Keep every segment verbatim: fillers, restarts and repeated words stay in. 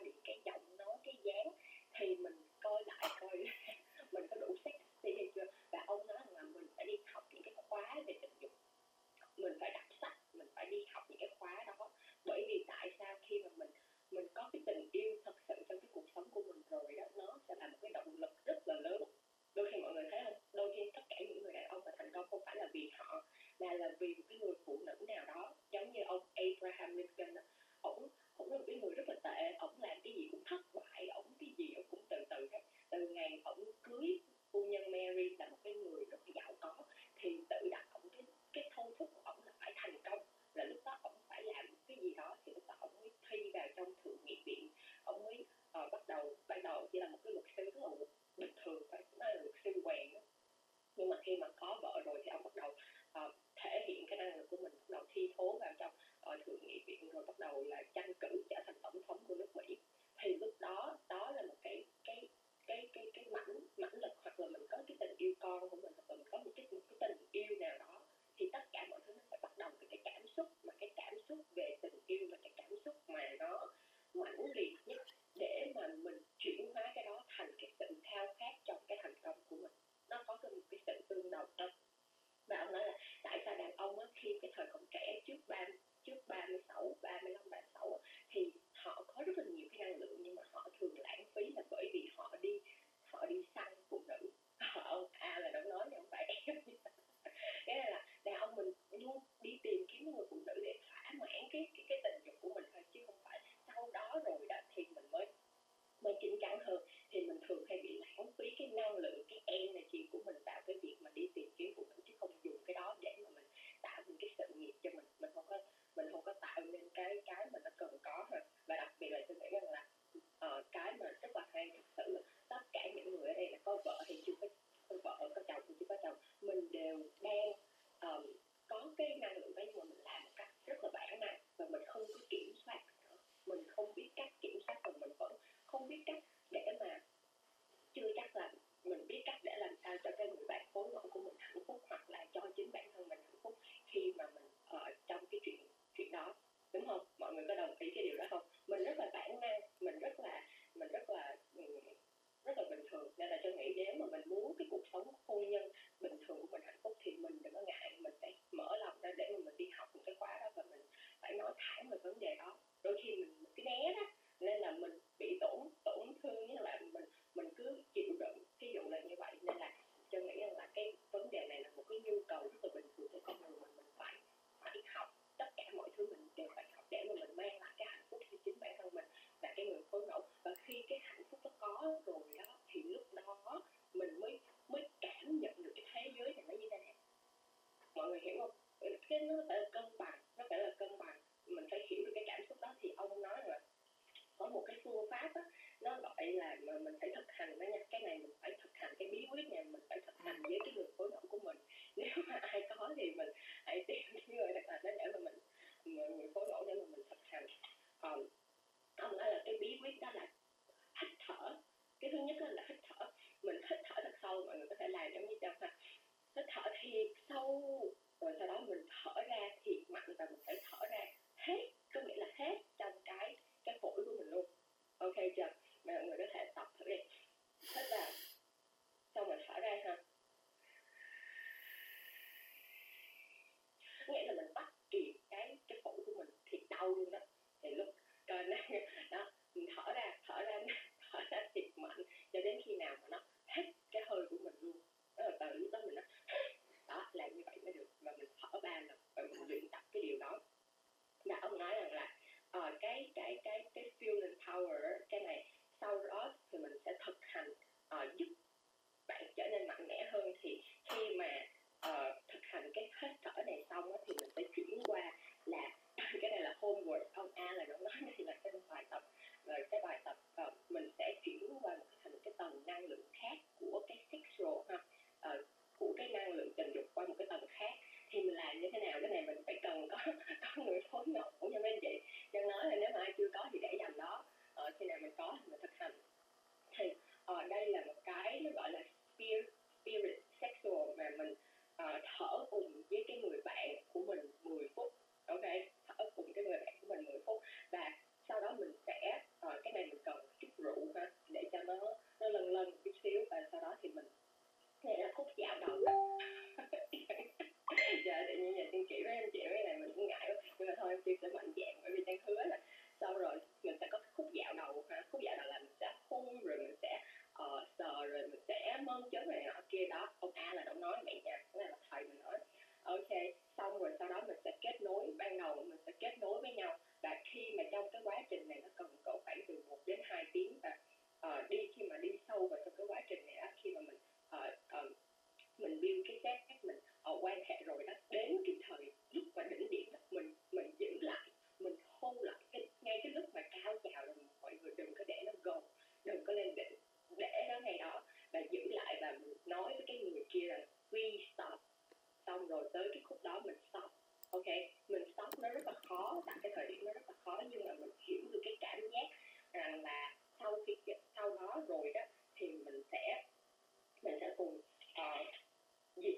coi đến cái giọng nói, cái dáng, thì mình coi lại coi mình có đủ sexy hay chưa. Và ông nói rằng là mình phải đi học những cái khóa về tình dục, mình phải đọc sách, mình phải đi học những cái khóa đó. Bởi vì tại sao khi mà mình mình có cái tình yêu thật sự trong cái cuộc sống của mình rồi đó, nó sẽ là một cái động lực rất là lớn. Đôi khi mọi người thấy không, đôi khi tất cả những người đàn ông mà thành công không phải là vì họ, mà là vì một cái người phụ nữ nào đó. Giống như ông Abraham Lincoln, ổng cũng là một cái người rất là tệ, ổng làm cái gì cũng thất bại, ổng cái gì ổng cũng từ từ hết. Từ ngày ổng cưới phu nhân Mary là một cái người rất là giàu có, thì tự đặt ổng cái cái thôi thúc của ổng là phải thành công, là lúc đó ổng phải làm cái gì đó, thì lúc đó ổng mới thi vào trong thượng nghị viện, ổng mới uh, bắt đầu ban đầu chỉ là một cái luật sư rất là bình thường, phải nói là luật sư quen đó. Nhưng mà khi mà có vợ rồi thì ổng bắt đầu uh, thể hiện cái năng lực của mình, bắt đầu thi thố vào trong uh, thượng nghị viện, rồi bắt đầu là tranh cử trở thành tổng thống của nước Mỹ. Thì lúc đó đó là một cái cái cái cái cái mãnh mãnh lực, hoặc là mình có cái tình yêu con của mình, hoặc là mình có một cái một cái tình yêu nào đó, thì tất cả mọi thứ nó phải bắt đầu từ cái cảm xúc, mà cái cảm xúc về tình yêu là cái cảm xúc mà nó mãnh liệt nhất, để mà mình chuyển hóa cái đó thành cái sự khao khát trong cái thành công của mình. Nó có cái một cái sự tương đồng đó. Và ông nói là tại sao đàn ông á, khi cái thời còn trẻ trước ba trước ba mươi sáu ba mươi lăm ba mươi sáu thì họ có rất là nhiều cái năng lượng, nhưng mà họ thường lãng phí là bởi vì họ đi họ đi săn phụ nữ. Ông A là đâu nói thì không phải em. Cái này là đàn ông mình luôn đi tìm kiếm người phụ nữ để thỏa mãn cái cái cái tình dục của mình thôi, chứ không phải sau đó rồi đó thì mình mới mới chín chắn hơn. Thì mình thường hay bị lãng phí cái năng lượng, cái energy của mình vào cái việc mà đi tìm kiếm phụ nữ, chứ không dùng cái đó để mà mình tạo những cái sự nghiệp cho mình. Mình không có mình không có tạo nên cái cái mình đã cần có ha. Và đặc biệt là tôi nghĩ rằng là uh, cái mà rất là hay thực sự là tất cả những người ở đây là có vợ hay chưa có, có vợ, có chồng hay chưa có chồng, mình đều đang um, có cái năng lượng đó, nhưng mà mình làm một cách rất là bản năng và mình không có kiểm soát nữa. Mình không biết cách kiểm soát và mình vẫn không biết cách để mà chưa chắc là mình biết cách để làm sao cho cái người bạn phối ngẫu của mình hạnh phúc, hoặc là cho chính bản thân mình hạnh phúc khi mà mình ở trong cái chuyện chuyện đó, đúng không? Mọi người có đồng ý cái điều đó không? Mình rất là bản năng, mình rất là mình rất là rất là bình thường. Nên là tôi nghĩ nếu mà mình muốn cái cuộc sống hôn nhân bình thường của mình hạnh phúc thì mình đừng có ngại, mình phải mở lòng ra để mà mình đi học một cái khóa đó, và mình phải nói thẳng về vấn đề đó. Đôi khi mình cứ né đó, nên là mình bị tổn tổn thương, như là mình mình cứ chịu đựng, ví dụ là như vậy. Nên là tôi nghĩ rằng là cái vấn đề này là một cái nhu cầu rất là bình thường của con người mình. Mình phải phải học, tất cả mọi thứ mình đều phải học để mà mình mang lại cái hạnh phúc cho chính bản thân mình và cái người phối ngẫu. Và khi cái hạnh phúc nó có rồi đó thì lúc đó mình mới mới cảm nhận được cái thế giới này nó như thế nào. Mọi người hiểu không? Cái nó phải là cân bằng, nó phải là cân bằng. Mình phải hiểu được cái cảm xúc đó. Thì ông nói là có một cái phương pháp đó, nó gọi là mà mình phải thực hành đó nha. Cái này mình phải thực hành, cái bí quyết này mình phải thực hành với cái người phối ngẫu của mình. Nếu mà ai có thì mình hãy tìm cái người đặc biệt đó để mà mình người phối ngẫu để mà mình thực hành. Còn ông nói là cái bí quyết đó là hít thở. Cái thứ nhất là hít thở, mình hít thở thật sâu. Mọi người có thể làm giống như trong ha, hít thở thiệt sâu, rồi sau đó mình thở ra thiệt mạnh, và mình phải thở ra hết, có nghĩa là hết trong cái cái phổi của mình luôn. Ok chưa? Mọi người có thể tập thử đi. Hít vào, xong mình thở ra ha. Nghĩa là mình bắt kịp cái cái phổi của mình thiệt đau luôn đó. Thì lúc rồi đó, đó mình thở ra, thở ra, thở ra thiệt mạnh cho đến khi nào mà nó hết cái hơi của mình luôn. Rồi từ lúc đó mình nó đó, làm như vậy mới được. Và mình thở ba lần và mình luyện tập cái điều đó. Và ông nói rằng là Ờ, cái cái cái cái feeling power, cái này sau đó thì mình sẽ thực hành uh, giúp bạn trở nên mạnh mẽ hơn. Thì khi mà uh, thực hành cái hít thở này xong đó, thì mình sẽ chuyển qua là cái này là homework. Ông A là nó nói thì là cái bài tập, rồi cái bài tập uh, mình sẽ chuyển qua một thành cái tầng năng lượng khác của cái sexual ha, uh, của cái năng lượng tình dục qua một cái tầng khác. Thì mình làm như thế nào? Cái này mình phải cần có, có người phối ngẫu cũng như mấy anh chị. Chẳng nói là nếu mà ai chưa có thì để dành đó. Ờ, khi nào mình có thì mình thực hành. Thì ờ, đây là một cái nó gọi là spirit, spirit sexual mà mình ờ, thở cùng với cái người bạn của mình mười phút. Ok, thở cùng cái người bạn của mình mười phút. Và sau đó mình sẽ, ờ, cái này mình Này là khúc dạo đầu. Giờ tự nhiên giờ Tiên kỹ với anh chị mấy này mình cũng ngại quá. Nhưng mà thôi Tiên sẽ mạnh dạn, bởi vì Tiên hứa là sau rồi mình sẽ có cái khúc dạo đầu ha. Khúc dạo đầu là mình sẽ hôn, rồi mình sẽ uh, sờ, rồi mình sẽ mơn trớn này nọ kia đó. Ông A là Đông nói các bạn nha, cái này là thầy mình nói. Ok, xong rồi sau đó mình sẽ kết nối, ban đầu mình sẽ kết nối với nhau. Và khi mà trong cái quá trình này nó cần cỡ khoảng từ một đến hai tiếng. Và uh, đi khi mà đi sâu vào trong cái quá trình này đó, khi mà mình uh, uh, mình build cái xác cách mình ở uh, quan hệ rồi đó, đến cái thời lúc mà đỉnh điểm đó, mình mình giữ lại, mình hold lại cái, ngay cái lúc mà cao trào là mọi người đừng có để nó gồng, đừng có lên đỉnh, để nó ngay đó và giữ lại. Và mình nói với cái người kia là we stop. Xong rồi tới cái khúc đó mình stop. Ok, mình stop nó rất là khó, tại cái thời điểm nó rất là khó, nhưng mà mình hiểu được cái cảm giác rằng là sau khi sau đó rồi đó thì mình sẽ mình sẽ cùng uh, gì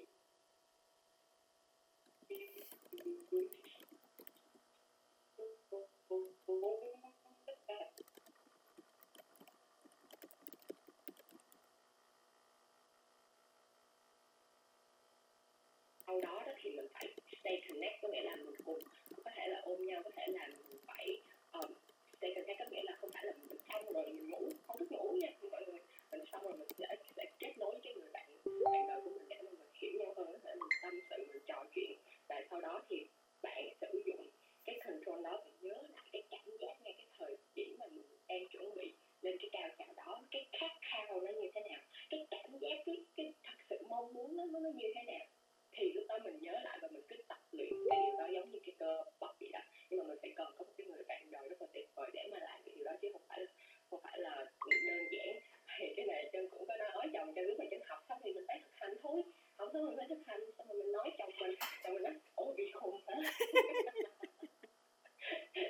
sau đó đó thì mình phải stay connect, có nghĩa là mình cùng có thể là ôm nhau, có thể là mình phải uh, stay connect, có nghĩa là không phải là mình xong rồi mình ngủ, không thích ngủ nha mọi người, mình xong rồi mình sẽ, sẽ kết nối với cái người bạn bạn đời của mình để mình hiểu nhau hơn, có thể mình tâm sự, mình trò chuyện, và sau đó thì bạn sử dụng cái control đó, mình nhớ lại cái cảm giác ngay cái thời điểm mà mình đang chuẩn bị lên cái cao trào đó, cái khát khao nó như thế nào, cái cảm giác cái, cái thật sự mong muốn nó nó như thế nào, thì lúc đó mình nhớ lại và mình cứ tập luyện cái điều đó giống như cái cơ bắp vậy đó. Nhưng mà mình phải cần có một cái người bạn đời rất là tuyệt vời để mà làm cái điều đó, chứ không phải là không phải là đơn giản. Thì cái này Trân cũng có nói ở chồng Trân, lúc mà Trân học xong thì mình phải thực hành thôi, không thôi mình phải thực hành, xong rồi mình nói chồng mình, chồng mình nói ôi bị khùng hả.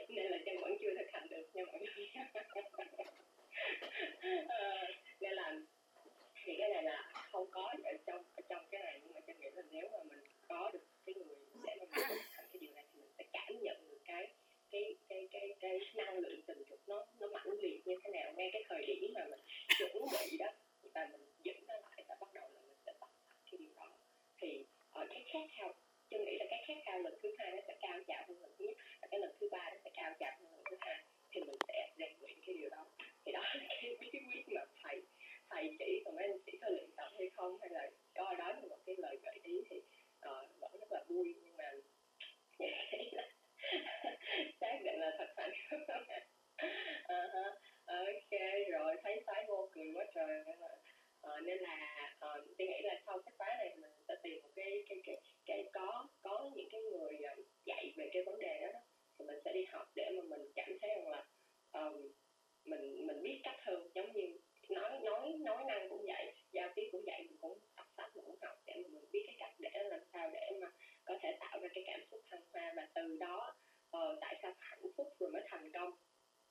Nên là Trân vẫn chưa thực hành được nha mọi người. À, nên là thì cái này là không có ở trong ở trong cái này, nhưng mà Trân nghĩ là nếu mà mình có được cái người để mà mình thực hành cái điều này thì mình sẽ cảm nhận được cái cái cái cái cái năng lượng tình dục nó nó mãnh liệt như thế nào ngay cái thời điểm mà mình chuẩn bị đó, và mình giữ nó lại và bắt đầu là mình sẽ tập cái điều đó. Thì ở cái khát khao, Trân nghĩ là cái khát khao lần thứ hai nó sẽ cao trào hơn lần thứ nhất, và cái lần thứ ba nó sẽ cao trào hơn lần thứ hai, thì mình sẽ rèn luyện cái điều đó. Thì đó là cái bí quyết mà thầy thầy chỉ, còn mấy anh chị có luyện tập hay không hay là coi đó như một cái lời gợi ý thì uh, vẫn rất là vui, nhưng mà xác định là thật hạnh. uh-huh. Ok rồi, thấy Thái vô cười quá trời. Uh, nên là uh, tôi nghĩ là sau cái khóa này mình sẽ tìm một cái cái cái, cái có có những cái người uh, dạy về cái vấn đề đó, đó thì mình sẽ đi học để mà mình cảm thấy rằng là um, mình mình biết cách hơn, giống như nói nói nói năng cũng vậy, giao tiếp cũng vậy, mình cũng đọc sách, mình cũng học để mà mình biết cái cách để làm sao để mà có thể tạo ra cái cảm xúc thăng hoa, và từ đó uh, tại sao hạnh phúc rồi mới thành công.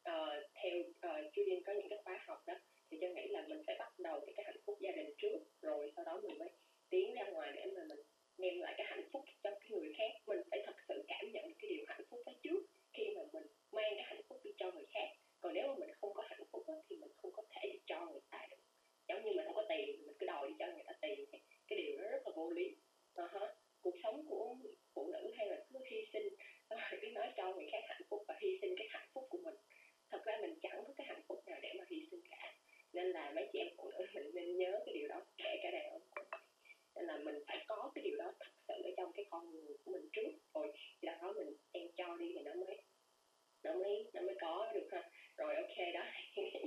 Uh, theo uh, Julian có những cái khóa học đó thì Trân nghĩ là mình phải bắt đầu cái, cái hạnh phúc gia đình trước, rồi sau đó mình mới tiến ra ngoài để mà mình đem lại cái hạnh phúc cho cái người khác. Mình phải thật sự cảm nhận cái điều hạnh phúc đó trước khi mà mình mang cái hạnh phúc đi cho người khác. Còn nếu mà mình không có hạnh phúc đó, thì mình không có thể đi cho người ta được. Giống như mình không có tiền, mình cứ đòi đi cho người ta tiền, cái điều đó rất là vô lý. Uh-huh. Cuộc sống của phụ nữ hay là cứ hy sinh, cứ nói cho người khác hạnh phúc và hy sinh cái hạnh phúc của mình. Thật ra mình chẳng có cái hạnh phúc nào để mà hy sinh cả. Nên là mấy chị em phụ nữ mình nên nhớ cái điều đó, kể cả đàn ông của mình. Nên là mình phải có cái điều đó thật sự ở trong cái con người của mình trước, rồi thì đó mình em cho đi thì nó mới nó mới nó mới có được ha. Rồi ok đó.